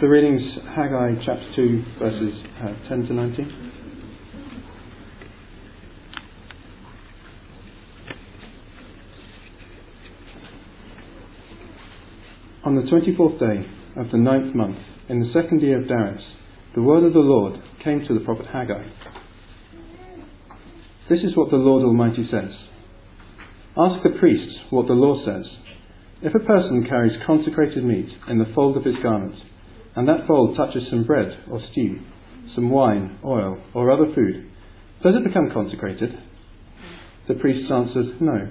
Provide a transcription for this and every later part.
The readings, Haggai chapter 2, verses 10 to 19. On the 24th day of the 9th month, in the 2nd year of Darius, the word of the Lord came to the prophet Haggai. This is what the Lord Almighty says. Ask the priests what the law says. If a person carries consecrated meat in the fold of his garment, and that fold touches some bread or stew, some wine, oil, or other food, does it become consecrated? The priests answered, no.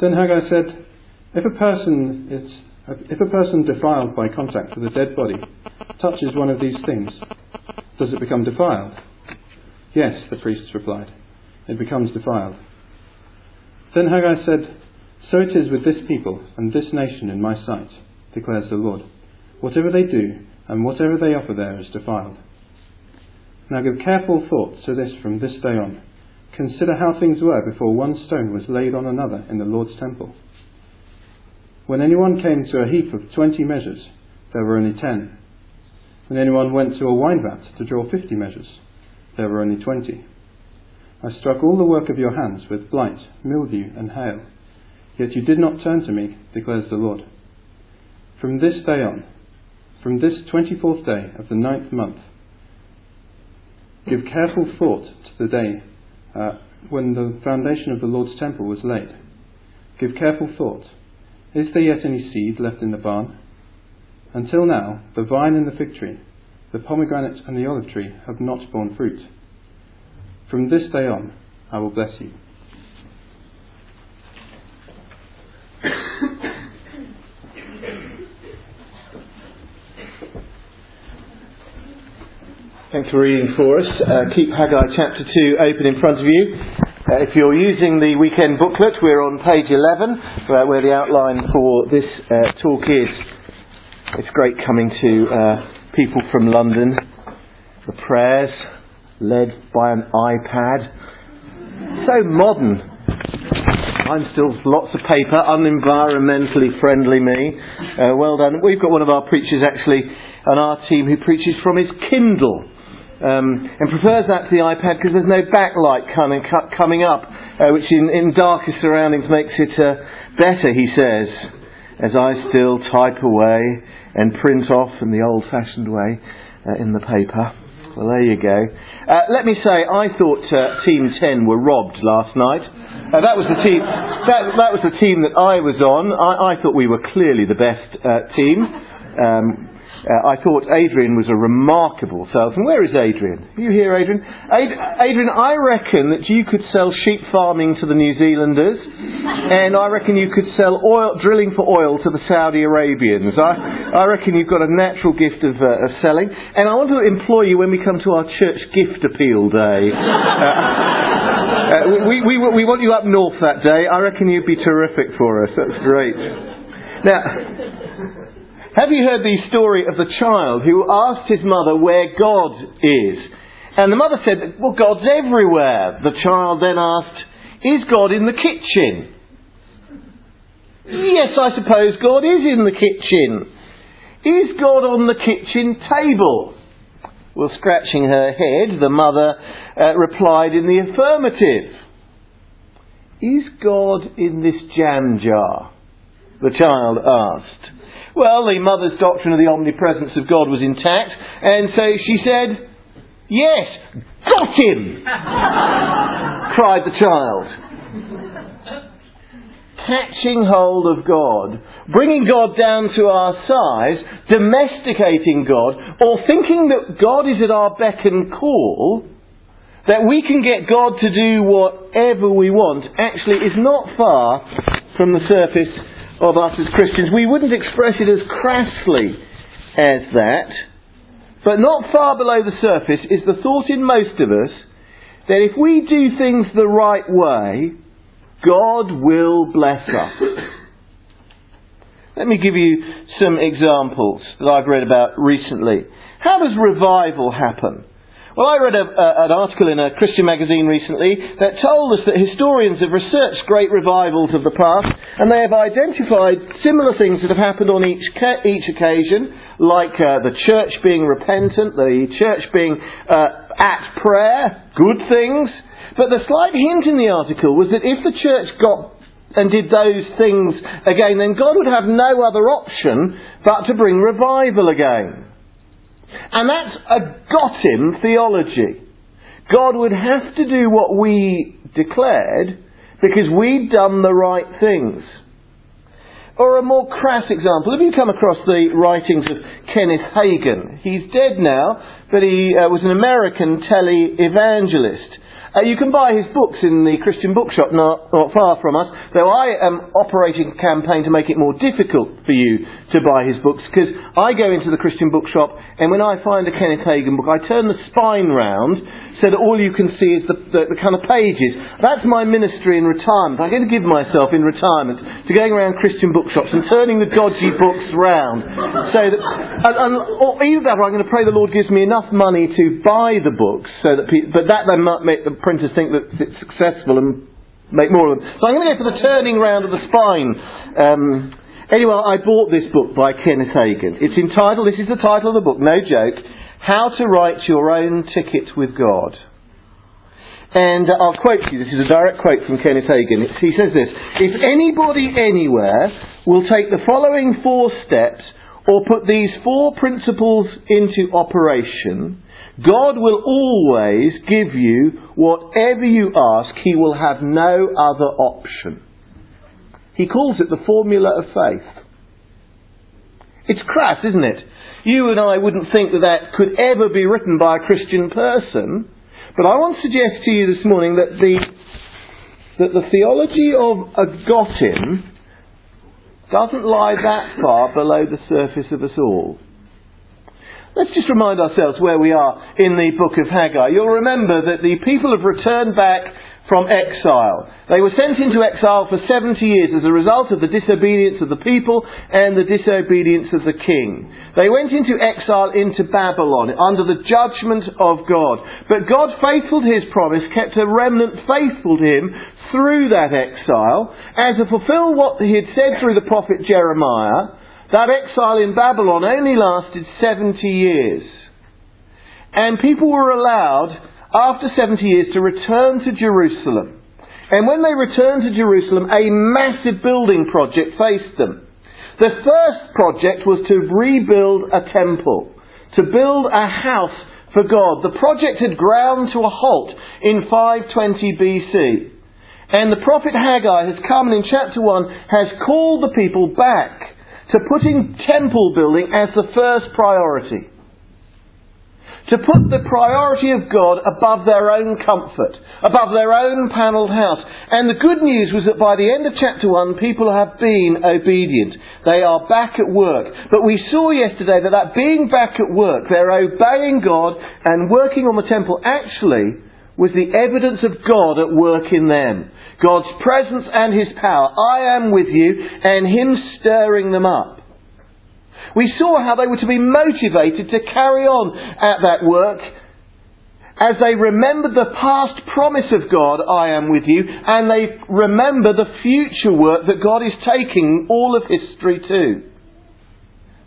Then Haggai said, If a person defiled by contact with a dead body touches one of these things, does it become defiled? Yes, the priests replied. It becomes defiled. Then Haggai said, so it is with this people and this nation in my sight, declares the Lord. Whatever they do and whatever they offer there is defiled. Now give careful thought to this from this day on. Consider how things were before one stone was laid on another in the Lord's temple. When anyone came to a heap of 20 measures, there were only 10. When anyone went to a wine vat to draw 50 measures, there were only 20. I struck all the work of your hands with blight, mildew, and hail, yet you did not turn to me, declares the Lord. From this day on, from this 24th day of the 9th month, give careful thought to the day when the foundation of the Lord's temple was laid. Give careful thought. Is there yet any seed left in the barn? Until now, the vine and the fig tree, the pomegranate and the olive tree have not borne fruit. From this day on, I will bless you. Thanks for reading for us. Keep Haggai chapter 2 open in front of you. If you're using the weekend booklet, we're on page 11, where the outline for this talk is. It's great coming to people from London. The prayers, led by an iPad. So modern. I'm still lots of paper, unenvironmentally friendly me. Well done. We've got one of our preachers actually on our team who preaches from his Kindle. And prefers that to the iPad because there's no backlight coming up, which in darker surroundings makes it better, he says, as I still type away and print off in the old-fashioned way in the paper. Well, there you go. Let me say, I thought Team 10 were robbed last night. That was the team that I was on. I thought we were clearly the best team. I thought Adrian was a remarkable salesman. Where is Adrian? Are you here, Adrian? Adrian, I reckon that you could sell sheep farming to the New Zealanders, and I reckon you could sell drilling for oil to the Saudi Arabians. I reckon you've got a natural gift of selling, and I want to employ you when we come to our church gift appeal day. We want you up north that day. I reckon you'd be terrific for us. That's great. Now, have you heard the story of the child who asked his mother where God is? And the mother said, well, God's everywhere. The child then asked, is God in the kitchen? Yes, I suppose God is in the kitchen. Is God on the kitchen table? Well, scratching her head, the mother replied in the affirmative. Is God in this jam jar? The child asked. Well, the mother's doctrine of the omnipresence of God was intact, and so she said, yes, got him! cried the child. Catching hold of God, bringing God down to our size, domesticating God, or thinking that God is at our beck and call, that we can get God to do whatever we want, actually is not far from the surface of us as Christians. We wouldn't express it as crassly as that, but not far below the surface is the thought in most of us that if we do things the right way, God will bless us. Let me give you some examples that I've read about recently. How does revival happen? Well, I read an article in a Christian magazine recently that told us that historians have researched great revivals of the past, and they have identified similar things that have happened on each occasion, like the church being repentant, the church being at prayer, good things. But the slight hint in the article was that if the church got and did those things again, then God would have no other option but to bring revival again. And that's a got-him theology. God would have to do what we declared because we'd done the right things. Or a more crass example, have you come across the writings of Kenneth Hagin? He's dead now, but he was an American tele-evangelist. You can buy his books in the Christian bookshop not far from us, though I am operating a campaign to make it more difficult for you to buy his books, because I go into the Christian bookshop and when I find a Kenneth Hagin book, I turn the spine round so that all you can see is the kind of pages. That's my ministry in retirement. I'm going to give myself in retirement to going around Christian bookshops and turning the dodgy books round. So that, or either that, or I'm going to pray the Lord gives me enough money to buy the books, so that but that then might make the printers think that it's successful and make more of them. So I'm going to go for the turning round of the spine. Anyway, I bought this book by Kenneth Hagin. It's entitled, this is the title of the book, no joke, How to Write Your Own Ticket with God. And I'll quote you, this is a direct quote from Kenneth Hagin. He says this: if anybody anywhere will take the following 4 steps or put these 4 principles into operation, God will always give you whatever you ask. He will have no other option. He calls it the formula of faith. It's crass, isn't it? You and I wouldn't think that could ever be written by a Christian person. But I want to suggest to you this morning that the theology of a got-him doesn't lie that far below the surface of us all. Let's just remind ourselves where we are in the book of Haggai. You'll remember that the people have returned back from exile. They were sent into exile for 70 years as a result of the disobedience of the people and the disobedience of the king. They went into exile into Babylon under the judgment of God. But God, faithful to his promise, kept a remnant faithful to him through that exile, and to fulfill what he had said through the prophet Jeremiah. That exile in Babylon only lasted 70 years. And people were allowed, after 70 years, to return to Jerusalem. And when they returned to Jerusalem, a massive building project faced them. The first project was to rebuild a temple, to build a house for God. The project had ground to a halt in 520 BC. And the prophet Haggai has come and in chapter 1 has called the people back to putting temple building as the first priority. To put the priority of God above their own comfort, above their own panelled house. And the good news was that by the end of chapter 1, people have been obedient. They are back at work. But we saw yesterday that being back at work, they're obeying God and working on the temple, actually was the evidence of God at work in them. God's presence and his power. I am with you, and him stirring them up. We saw how they were to be motivated to carry on at that work as they remembered the past promise of God, I am with you, and they remember the future work that God is taking all of history to.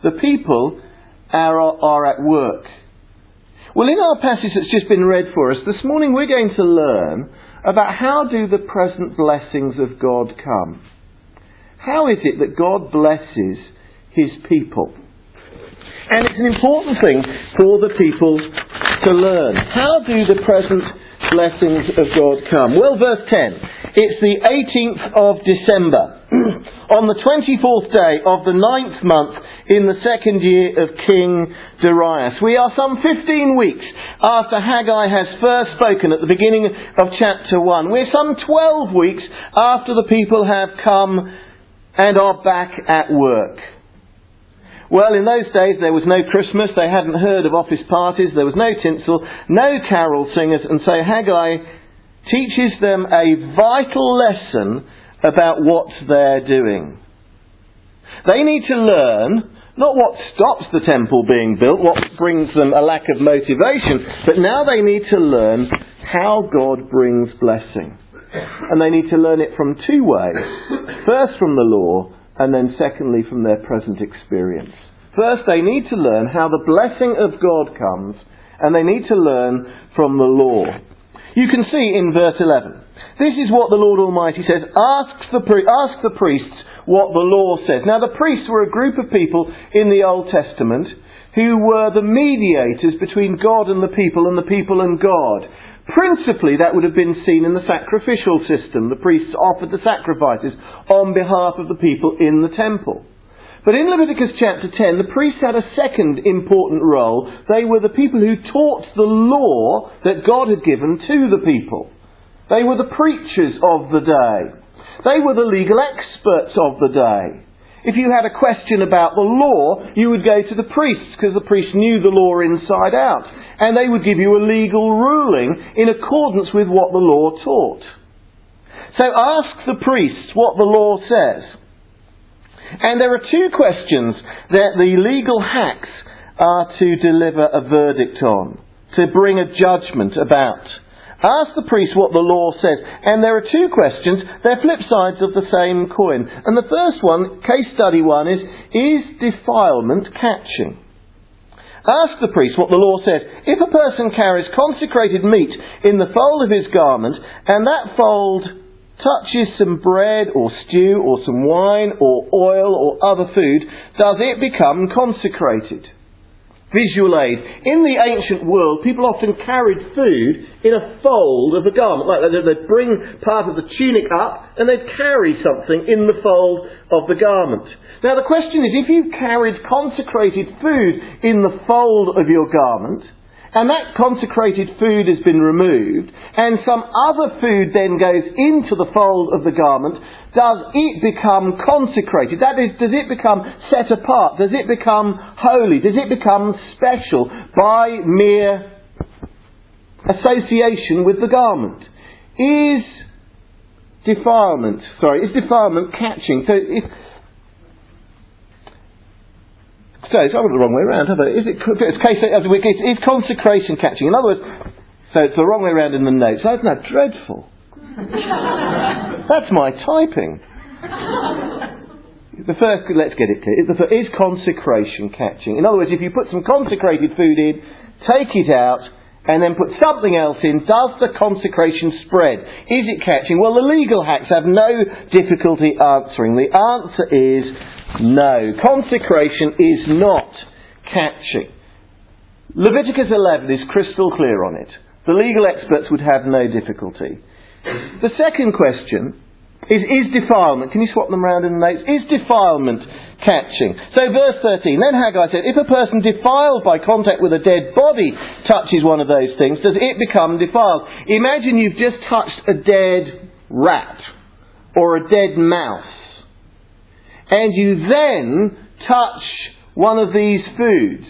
The people are at work. Well, in our passage that's just been read for us, this morning we're going to learn about how do the present blessings of God come. How is it that God blesses his people? And it's an important thing for the people to learn. How do the present blessings of God come? Well, verse 10. It's the 18th of December. On the 24th day of the 9th month in the 2nd year of King Darius. We are some 15 weeks after Haggai has first spoken at the beginning of chapter 1. We're some 12 weeks after the people have come and are back at work. Well, in those days there was no Christmas, they hadn't heard of office parties, there was no tinsel, no carol singers, and so Haggai teaches them a vital lesson about what they're doing. They need to learn Not what stops the temple being built, what brings them a lack of motivation, but now they need to learn how God brings blessing. And they need to learn it from two ways. First from the law, and then secondly from their present experience. First, they need to learn how the blessing of God comes, and they need to learn from the law. You can see in verse 11, this is what the Lord Almighty says, ask the priests what the law says. Now the priests were a group of people in the Old Testament who were the mediators between God and the people and God. Principally, that would have been seen in the sacrificial system. The priests offered the sacrifices on behalf of the people in the temple. But in Leviticus chapter 10, the priests had a second important role. They were the people who taught the law that God had given to the people. They were the preachers of the day. They were the legal experts of the day. If you had a question about the law, you would go to the priests, because the priests knew the law inside out. And they would give you a legal ruling in accordance with what the law taught. So ask the priests what the law says. And there are two questions that the legal hacks are to deliver a verdict on, to bring a judgment about. Ask the priest what the law says. And there are two questions, they're flip sides of the same coin. And the first one, case study one, is defilement catching? Ask the priest what the law says. If a person carries consecrated meat in the fold of his garment, and that fold touches some bread or stew or some wine or oil or other food, does it become consecrated? Visual aid. In the ancient world, people often carried food in a fold of a garment. Like they'd bring part of the tunic up and they'd carry something in the fold of the garment. Now the question is, if you carried consecrated food in the fold of your garment, and that consecrated food has been removed, and some other food then goes into the fold of the garment, does it become consecrated? That is, does it become set apart? Does it become holy? Does it become special by mere association with the garment? Is defilement catching? So it's the wrong way around, haven't I? Is consecration catching? In other words, so it's the wrong way around in the notes. Isn't that dreadful? That's my typing. The first, let's get it clear. Is consecration catching? In other words, if you put some consecrated food in, take it out, and then put something else in, does the consecration spread? Is it catching? Well, the legal hacks have no difficulty answering. The answer is no, consecration is not catching. Leviticus 11 is crystal clear on it. The legal experts would have no difficulty. The second question is defilement. Can you swap them around in the notes? Is defilement catching? So verse 13, then Haggai said, if a person defiled by contact with a dead body touches one of those things, does it become defiled? Imagine you've just touched a dead rat or a dead mouse. And you then touch one of these foods.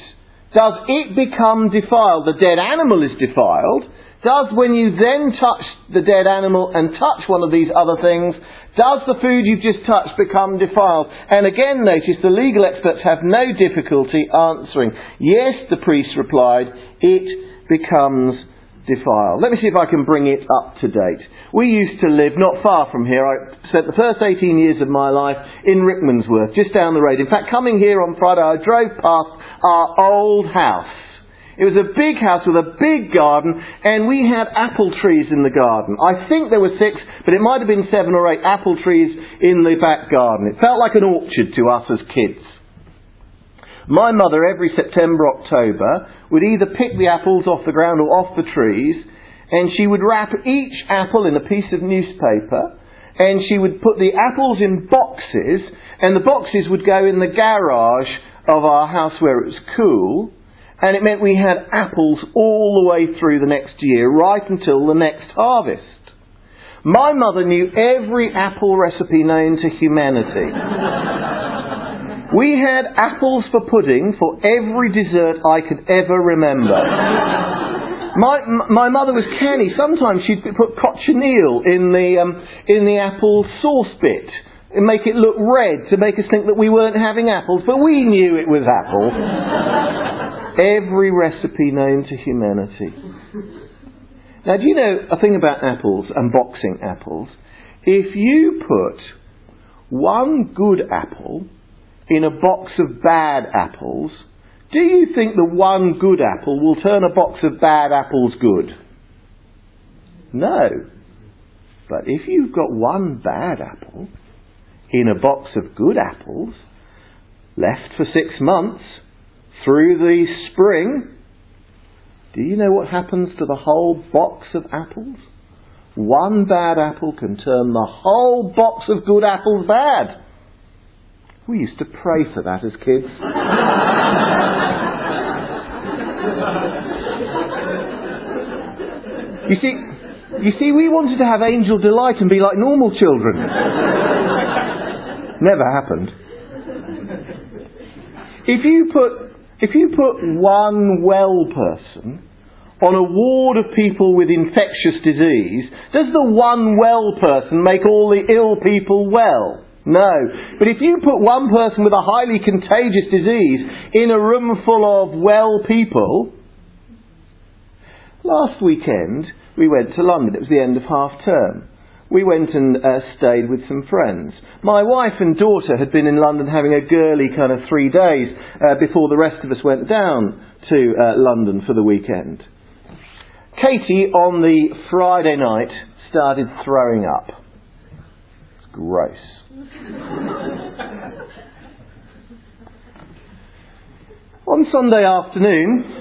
Does it become defiled? The dead animal is defiled. Does, when you then touch the dead animal and touch one of these other things, does the food you've just touched become defiled? And again, notice the legal experts have no difficulty answering. Yes, the priest replied, it becomes defiled. Let me see if I can bring it up to date. We used to live not far from here. I spent the first 18 years of my life in Rickmansworth, just down the road. In fact, coming here on Friday, I drove past our old house. It was a big house with a big garden, and we had apple trees in the garden. I think there were 6, but it might have been 7 or 8 apple trees in the back garden. It felt like an orchard to us as kids. My mother, every September, October, would either pick the apples off the ground or off the trees, and she would wrap each apple in a piece of newspaper, and she would put the apples in boxes, and the boxes would go in the garage of our house where it was cool, and it meant we had apples all the way through the next year, right until the next harvest. My mother knew every apple recipe known to humanity. We had apples for pudding for every dessert I could ever remember. My mother was canny. Sometimes she'd put cochineal in the apple sauce bit. and make it look red to make us think that we weren't having apples, but we knew it was apple. Every recipe known to humanity. Now, do you know a thing about apples and boxing apples? If you put one good apple in a box of bad apples, do you think the one good apple will turn a box of bad apples good? No. But if you've got one bad apple in a box of good apples, left for 6 months, through the spring, do you know what happens to the whole box of apples? One bad apple can turn the whole box of good apples bad. We used to pray for that as kids. You see, we wanted to have angel delight and be like normal children. Never happened. If you put one well person on a ward of people with infectious disease, does the one well person make all the ill people well? No. But if you put one person with a highly contagious disease in a room full of well people... Last weekend, we went to London. It was the end of half term. We went and stayed with some friends. My wife and daughter had been in London having a girly kind of 3 days before the rest of us went down to London for the weekend. Katie, on the Friday night, started throwing up. It's gross. On Sunday afternoon,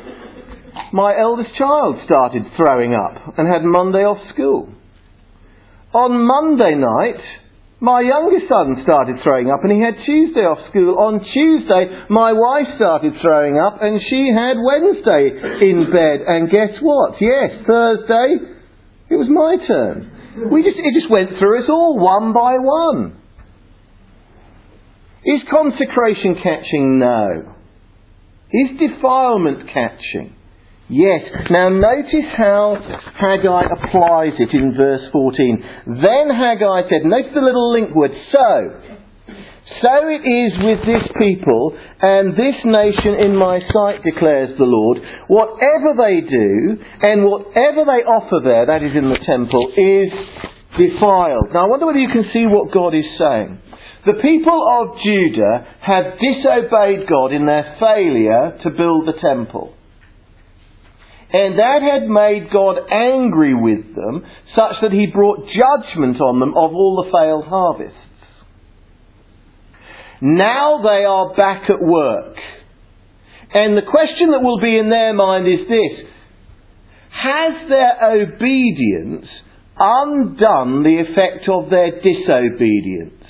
my eldest child started throwing up and had Monday off school. On Monday night, my youngest son started throwing up and he had Tuesday off school. On Tuesday, my wife started throwing up and she had Wednesday in bed. And guess what? Yes, Thursday, it was my turn. It just went through us all, one by one. Is consecration catching? No. Is defilement catching? Yes. Now notice how Haggai applies it in verse 14. Then Haggai said, notice the little link word, so it is with this people and this nation in my sight, declares the Lord. Whatever they do and whatever they offer there, that is in the temple, is defiled. Now I wonder whether you can see what God is saying. The people of Judah have disobeyed God in their failure to build the temple. And that had made God angry with them, such that he brought judgment on them of all the failed harvests. Now they are back at work. And the question that will be in their mind is this: has their obedience undone the effect of their disobedience?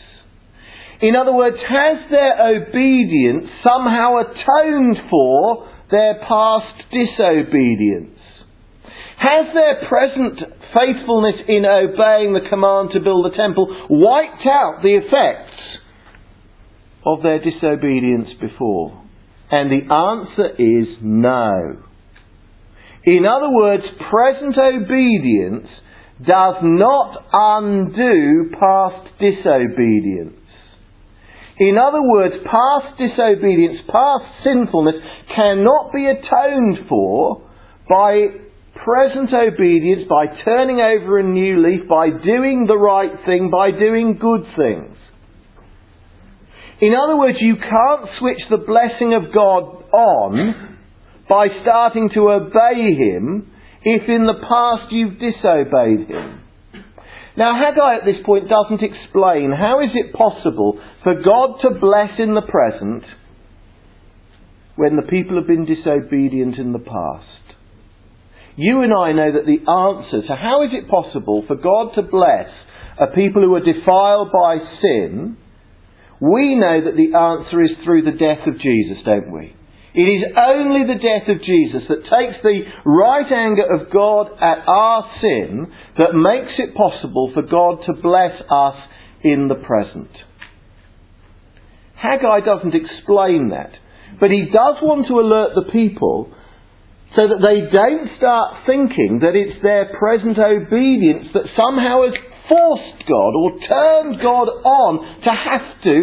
In other words, has their obedience somehow atoned for their past disobedience? Has their present faithfulness in obeying the command to build the temple wiped out the effects of their disobedience before? And the answer is no. In other words, present obedience does not undo past disobedience. In other words, past disobedience, past sinfulness cannot be atoned for by present obedience, by turning over a new leaf, by doing the right thing, by doing good things. In other words, you can't switch the blessing of God on by starting to obey Him if in the past you've disobeyed Him. Now Haggai at this point doesn't explain how is it possible for God to bless in the present when the people have been disobedient in the past. You and I know that the answer to how is it possible for God to bless a people who are defiled by sin, we know that the answer is through the death of Jesus, don't we? It is only the death of Jesus that takes the right anger of God at our sin that makes it possible for God to bless us in the present. Haggai doesn't explain that, but he does want to alert the people so that they don't start thinking that it's their present obedience that somehow has forced God or turned God on to have to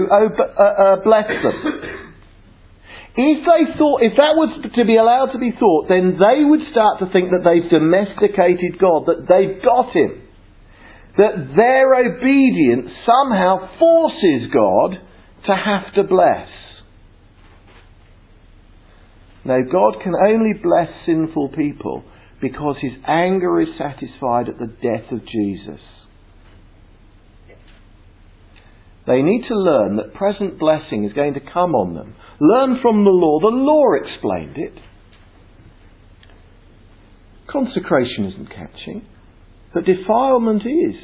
bless them. If that was to be allowed to be thought, then they would start to think that they've domesticated God, that they've got Him, that their obedience somehow forces God to have to bless. Now, God can only bless sinful people because His anger is satisfied at the death of Jesus. They need to learn that present blessing is going to come on them. Learn from the law. The law explained it. Consecration isn't catching, but defilement is.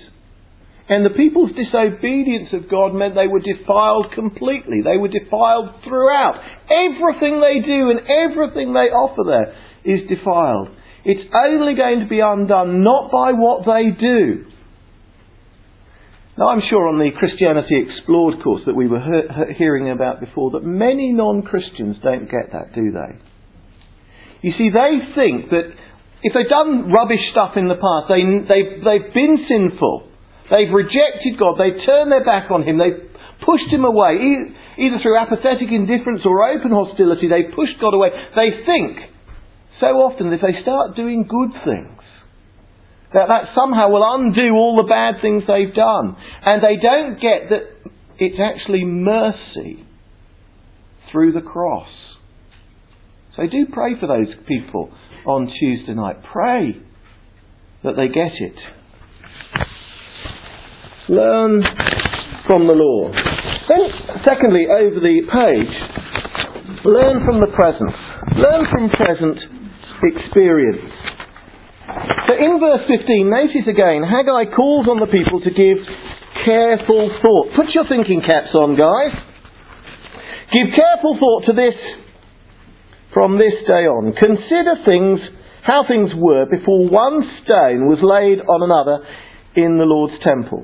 And the people's disobedience of God meant they were defiled completely. They were defiled throughout. Everything they do and everything they offer there is defiled. It's only going to be undone not by what they do. Now, I'm sure on the Christianity Explored course that we were hearing about before that many non-Christians don't get that, do they? You see, they think that if they've done rubbish stuff in the past, they've been sinful, they've rejected God, they've turned their back on Him, they've pushed Him away, either through apathetic indifference or open hostility, they've pushed God away. They think so often that if they start doing good things, that somehow will undo all the bad things they've done. And they don't get that it's actually mercy through the cross. So do pray for those people on Tuesday night. Pray that they get it. Learn from the law. Then, secondly, over the page, learn from the present. Learn from present experience. So in verse 15, notice again, Haggai calls on the people to give careful thought. Put your thinking caps on, guys. Give careful thought to this from this day on. Consider how things were before one stone was laid on another in the Lord's temple.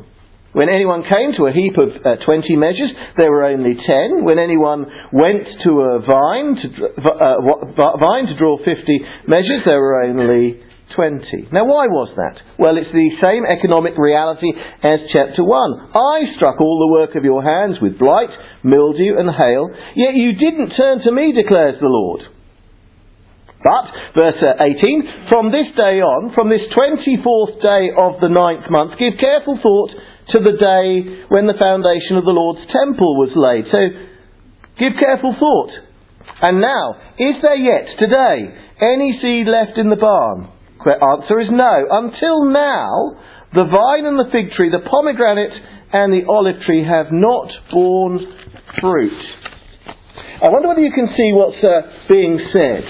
When anyone came to a heap of 20 measures, there were only 10. When anyone went to a vine to draw 50 measures, there were only 20. Now, why was that? Well, it's the same economic reality as chapter 1. I struck all the work of your hands with blight, mildew and hail, yet you didn't turn to me, declares the Lord. But, verse 18, from this day on, from this 24th day of the 9th month, give careful thought to the day when the foundation of the Lord's temple was laid. So, give careful thought. And now, is there yet today any seed left in the barn? Answer is no. Until now, the vine and the fig tree, the pomegranate and the olive tree have not borne fruit. I wonder whether you can see what's being said.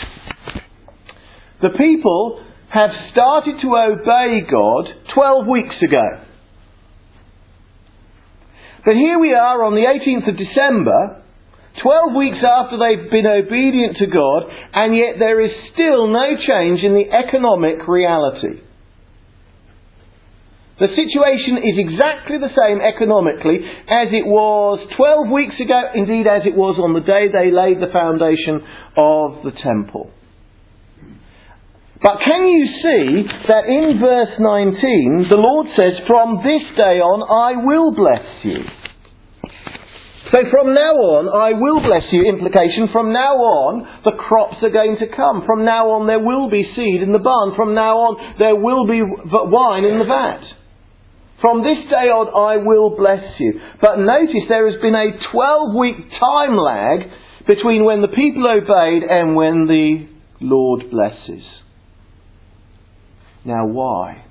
The people have started to obey God 12 weeks ago. But here we are on the 18th of December, 12 weeks after they've been obedient to God, and yet there is still no change in the economic reality. The situation is exactly the same economically as it was 12 weeks ago, indeed as it was on the day they laid the foundation of the temple. But can you see that in verse 19, the Lord says, "From this day on I will bless you." So from now on, I will bless you. Implication, from now on, the crops are going to come. From now on, there will be seed in the barn. From now on, there will be wine in the vat. From this day on, I will bless you. But notice there has been a 12-week time lag between when the people obeyed and when the Lord blesses. Now why?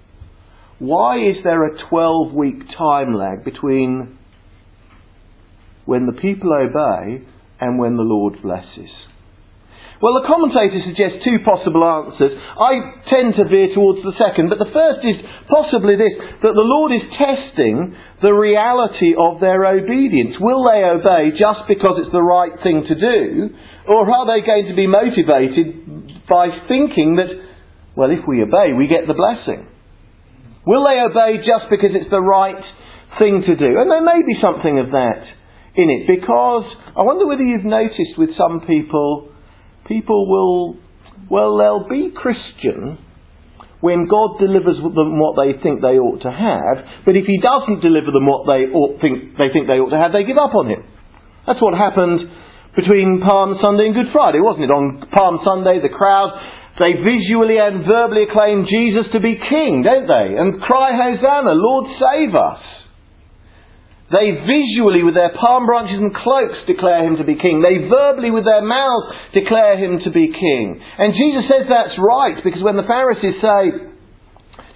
Why is there a 12-week time lag between when the people obey and when the Lord blesses? Well, the commentator suggests two possible answers. I tend to veer towards the second, but the first is possibly this, that the Lord is testing the reality of their obedience. Will they obey just because it's the right thing to do, or are they going to be motivated by thinking that, well, if we obey, we get the blessing? Will they obey just because it's the right thing to do? And there may be something of that in it, because I wonder whether you've noticed with some people will, well, they'll be Christian when God delivers them what they think they ought to have, but if he doesn't deliver them what they think they ought to have, they give up on him. That's what happened between Palm Sunday and Good Friday, wasn't it? On Palm Sunday, the crowd, they visually and verbally acclaim Jesus to be king, don't they? And cry, Hosanna, Lord save us. They visually, with their palm branches and cloaks, declare him to be king. They verbally, with their mouths, declare him to be king. And Jesus says that's right, because when the Pharisees say,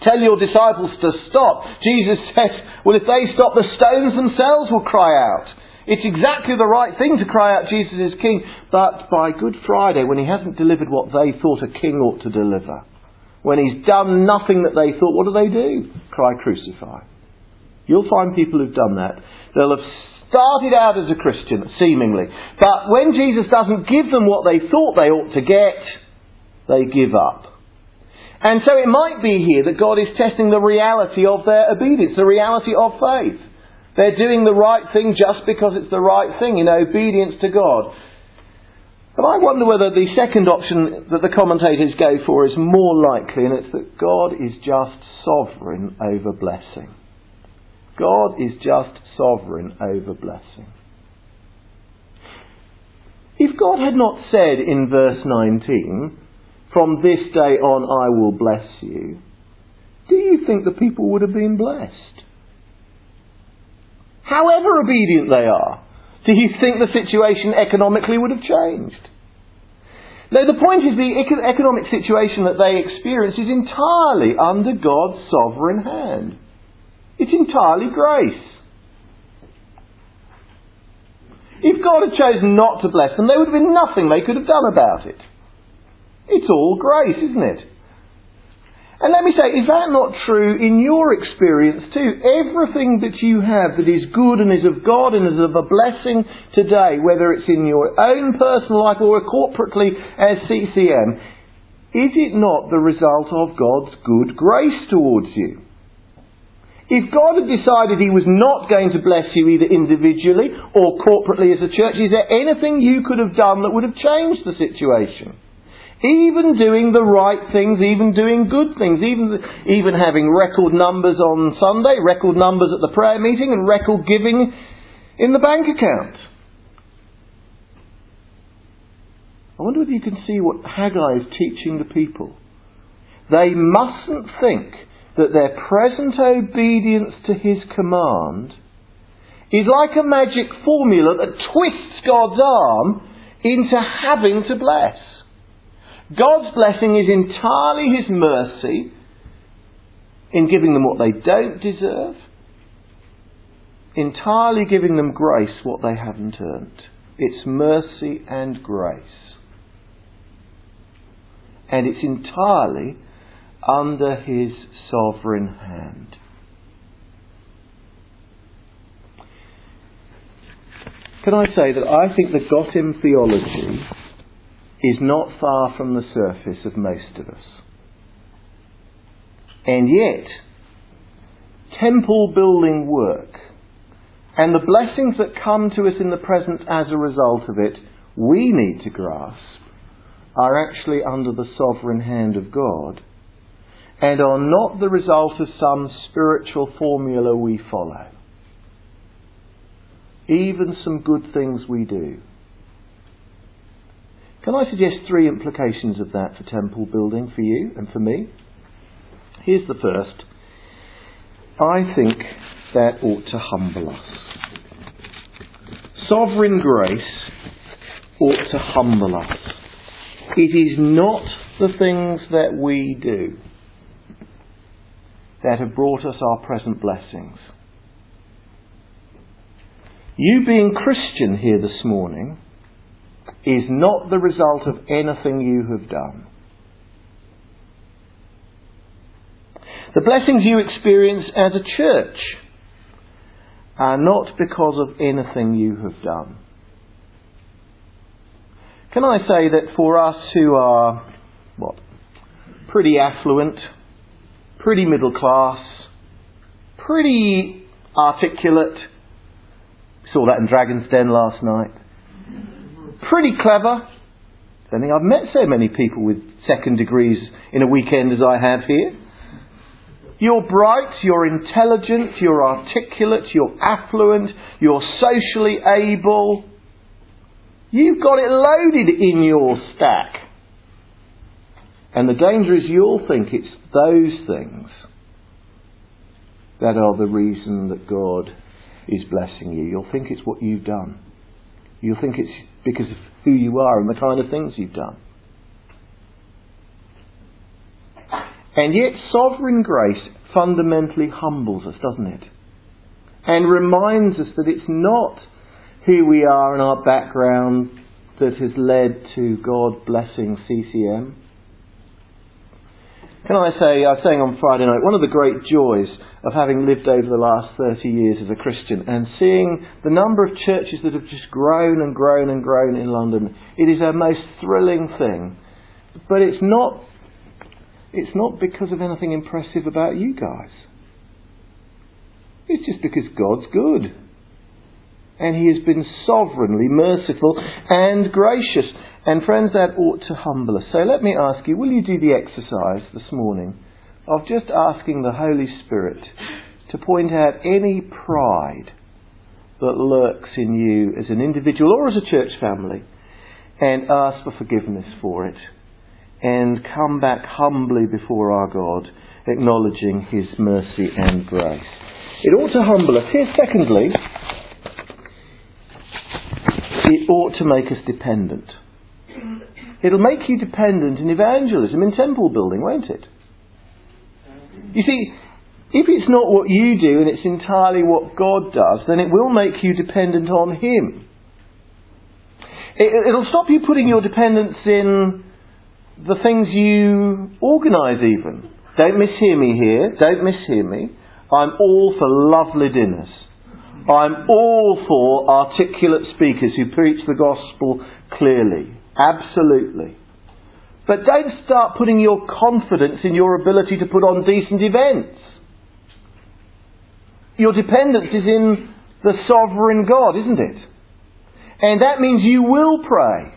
tell your disciples to stop, Jesus says, well, if they stop, the stones themselves will cry out. It's exactly the right thing to cry out, Jesus is king. But by Good Friday, when he hasn't delivered what they thought a king ought to deliver, when he's done nothing that they thought, what do? Cry, crucify. You'll find people who've done that. They'll have started out as a Christian, seemingly. But when Jesus doesn't give them what they thought they ought to get, they give up. And so it might be here that God is testing the reality of their obedience, the reality of faith. They're doing the right thing just because it's the right thing, in obedience to God. And I wonder whether the second option that the commentators go for is more likely, and it's that God is just sovereign over blessing. God is just sovereign over blessing. If God had not said in verse 19, from this day on I will bless you, do you think the people would have been blessed? However obedient they are, do you think the situation economically would have changed? No, the point is the economic situation that they experience is entirely under God's sovereign hand. It's entirely grace. If God had chosen not to bless them, there would have been nothing they could have done about it. It's all grace, isn't it? And let me say, is that not true in your experience too? Everything that you have that is good and is of God and is of a blessing today, whether it's in your own personal life or corporately as CCM, is it not the result of God's good grace towards you? If God had decided he was not going to bless you either individually or corporately as a church, is there anything you could have done that would have changed the situation? Even doing the right things, even doing good things, even having record numbers on Sunday, record numbers at the prayer meeting, and record giving in the bank account. I wonder whether you can see what Haggai is teaching the people. They mustn't think that their present obedience to his command is like a magic formula that twists God's arm into having to bless. God's blessing is entirely his mercy in giving them what they don't deserve, entirely giving them grace what they haven't earned. It's mercy and grace. And it's entirely under his sovereign hand. Can I say that I think the Gottim theology is not far from the surface of most of us. And yet, temple building work and the blessings that come to us in the present as a result of it, we need to grasp, are actually under the sovereign hand of God, and are not the result of some spiritual formula we follow. Even some good things we do. Can I suggest three implications of that for temple building for you and for me? Here's the first. I think that ought to humble us. Sovereign grace ought to humble us. It is not the things that we do that have brought us our present blessings. You being Christian here this morning is not the result of anything you have done. The blessings you experience as a church are not because of anything you have done. Can I say that for us who are, pretty affluent, pretty middle class, pretty articulate, saw that in Dragon's Den last night, pretty clever, I don't think I've met so many people with second degrees in a weekend as I have here. You're bright, you're intelligent, you're articulate, you're affluent, you're socially able. You've got it loaded in your stack. And the danger is you'll think it's those things that are the reason that God is blessing you. You'll think it's what you've done. You'll think it's because of who you are and the kind of things you've done. And yet sovereign grace fundamentally humbles us, doesn't it? And reminds us that it's not who we are and our background that has led to God blessing CCM. Can I say, I was saying on Friday night, one of the great joys of having lived over the last 30 years as a Christian and seeing the number of churches that have just grown and grown and grown in London, it is a most thrilling thing. But it's not because of anything impressive about you guys. It's just because God's good. And He has been sovereignly merciful and gracious. And friends, that ought to humble us. So let me ask you, will you do the exercise this morning of just asking the Holy Spirit to point out any pride that lurks in you as an individual or as a church family, and ask for forgiveness for it, and come back humbly before our God, acknowledging His mercy and grace? It ought to humble us. Here, secondly, it ought to make us dependent. It'll make you dependent in evangelism, in temple building, won't it? You see, if it's not what you do and it's entirely what God does, then it will make you dependent on Him. It'll stop you putting your dependence in the things you organise even. Don't mishear me here. Don't mishear me. I'm all for lovely dinners. I'm all for articulate speakers who preach the gospel clearly. Absolutely. But don't start putting your confidence in your ability to put on decent events. Your dependence is in the sovereign God, isn't it? And that means you will pray.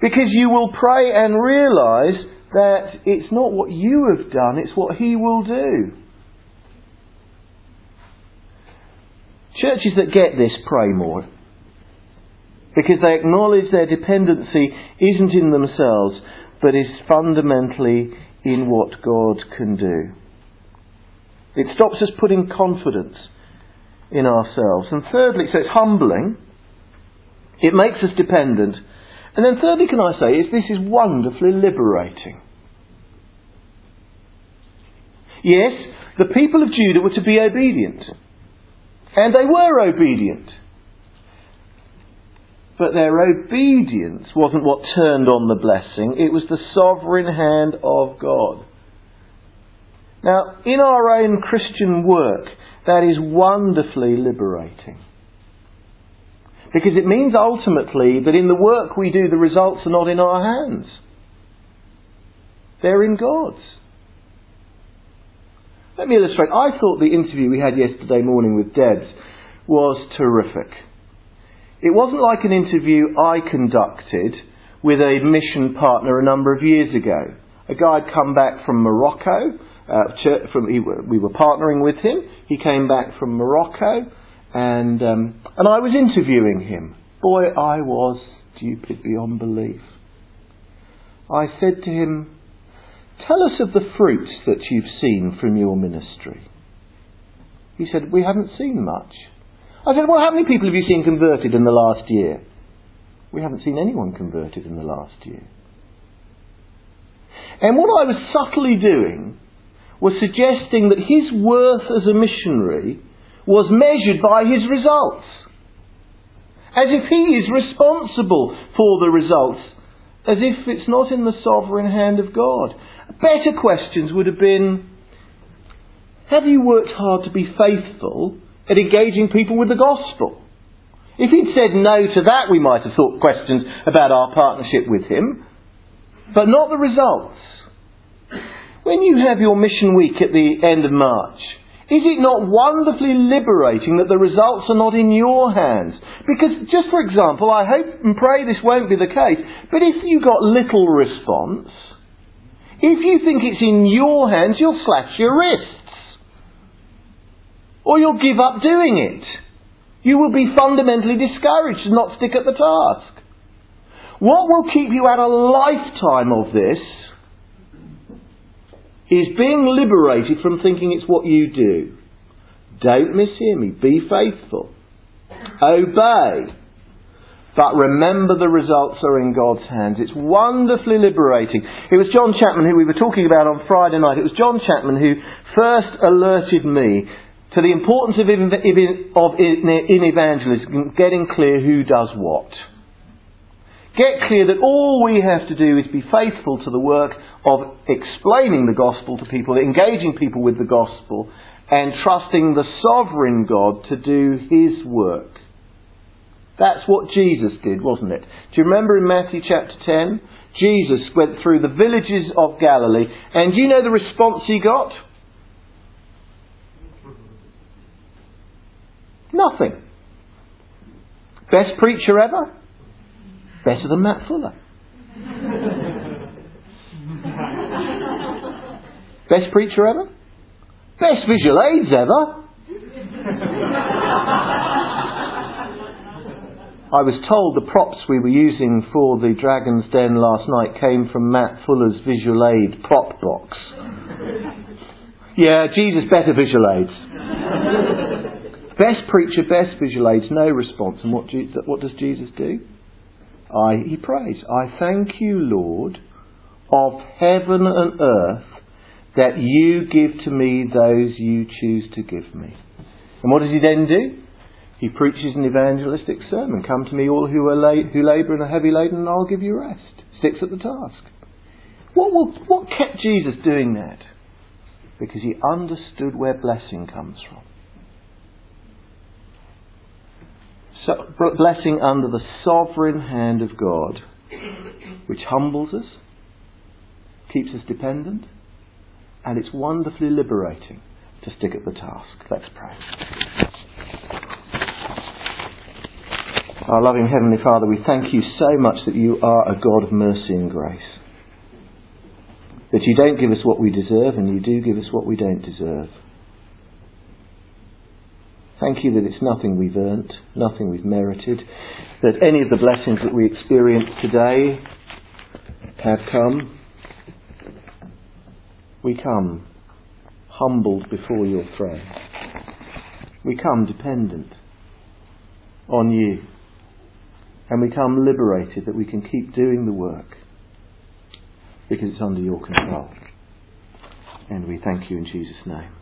Because you will pray and realise that it's not what you have done, it's what He will do. Churches that get this pray more. Because they acknowledge their dependency isn't in themselves, but is fundamentally in what God can do. It stops us putting confidence in ourselves. And thirdly, so it's humbling. It makes us dependent. And then thirdly, can I say, this is wonderfully liberating. Yes, the people of Judah were to be obedient. And they were obedient. But their obedience wasn't what turned on the blessing. It was the sovereign hand of God. Now, in our own Christian work, that is wonderfully liberating. Because it means ultimately that in the work we do, the results are not in our hands. They're in God's. Let me illustrate. I thought the interview we had yesterday morning with Debs was terrific. It wasn't like an interview I conducted with a mission partner a number of years ago. A guy had come back from Morocco. We were partnering with him. He came back from Morocco, and I was interviewing him. Boy, I was stupid beyond belief. I said to him, "Tell us of the fruits that you've seen from your ministry." He said, "We haven't seen much." I said, "Well, how many people have you seen converted in the last year?" "We haven't seen anyone converted in the last year." And what I was subtly doing was suggesting that his worth as a missionary was measured by his results. As if he is responsible for the results. As if it's not in the sovereign hand of God. Better questions would have been, "Have you worked hard to be faithful at engaging people with the gospel?" If he'd said no to that, we might have thought questions about our partnership with him, but not the results. When you have your mission week at the end of March, Is it not wonderfully liberating that the results are not in your hands? Because, just for example, I hope and pray this won't be the case, but if you got little response, if you think it's in your hands, you'll slash your wrists. Or you'll give up doing it. You will be fundamentally discouraged and not stick at the task. What will keep you out a lifetime of this is being liberated from thinking it's what you do. Don't mishear me. Be faithful. Obey. But remember the results are in God's hands. It's wonderfully liberating. It was John Chapman who we were talking about on Friday night. It was John Chapman who first alerted me to the importance of in evangelism, getting clear who does what. Get clear that all we have to do is be faithful to the work of explaining the gospel to people, engaging people with the gospel, and trusting the sovereign God to do His work. That's what Jesus did, wasn't it? Do you remember in Matthew chapter 10? Jesus went through the villages of Galilee, and do you know the response He got? Nothing. Best preacher ever? Better than Matt Fuller. Best preacher ever? Best visual aids ever? I was told the props we were using for the Dragon's Den last night came from Matt Fuller's visual aid prop box. Yeah, Jesus, better visual aids. Best preacher, best visual aids, no response. And what does Jesus do? He prays, I thank you, Lord, of heaven and earth, that you give to me those you choose to give me. And what does he then do? He preaches an evangelistic sermon. Come to me, all who labour and are heavy laden, and I'll give you rest. Sticks at the task. What kept Jesus doing that? Because he understood where blessing comes from. So, blessing under the sovereign hand of God, which humbles us, keeps us dependent, and it's wonderfully liberating to stick at the task. Let's pray. Our loving Heavenly Father, we thank you so much that you are a God of mercy and grace. That you don't give us what we deserve, and you do give us what we don't deserve. Thank you that it's nothing we've earned, nothing we've merited, that any of the blessings that we experience today have come. We come humbled before your throne. We come dependent on you. And we come liberated that we can keep doing the work because it's under your control. And we thank you in Jesus' name.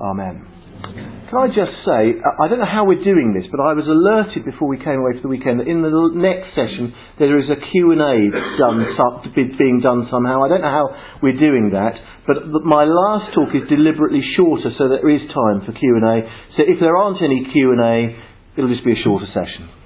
Amen. Can I just say, I don't know how we're doing this, but I was alerted before we came away for the weekend that in the next session there is a Q&A being done somehow. I don't know how we're doing that, but my last talk is deliberately shorter so there is time for Q&A. So if there aren't any Q&A, it'll just be a shorter session.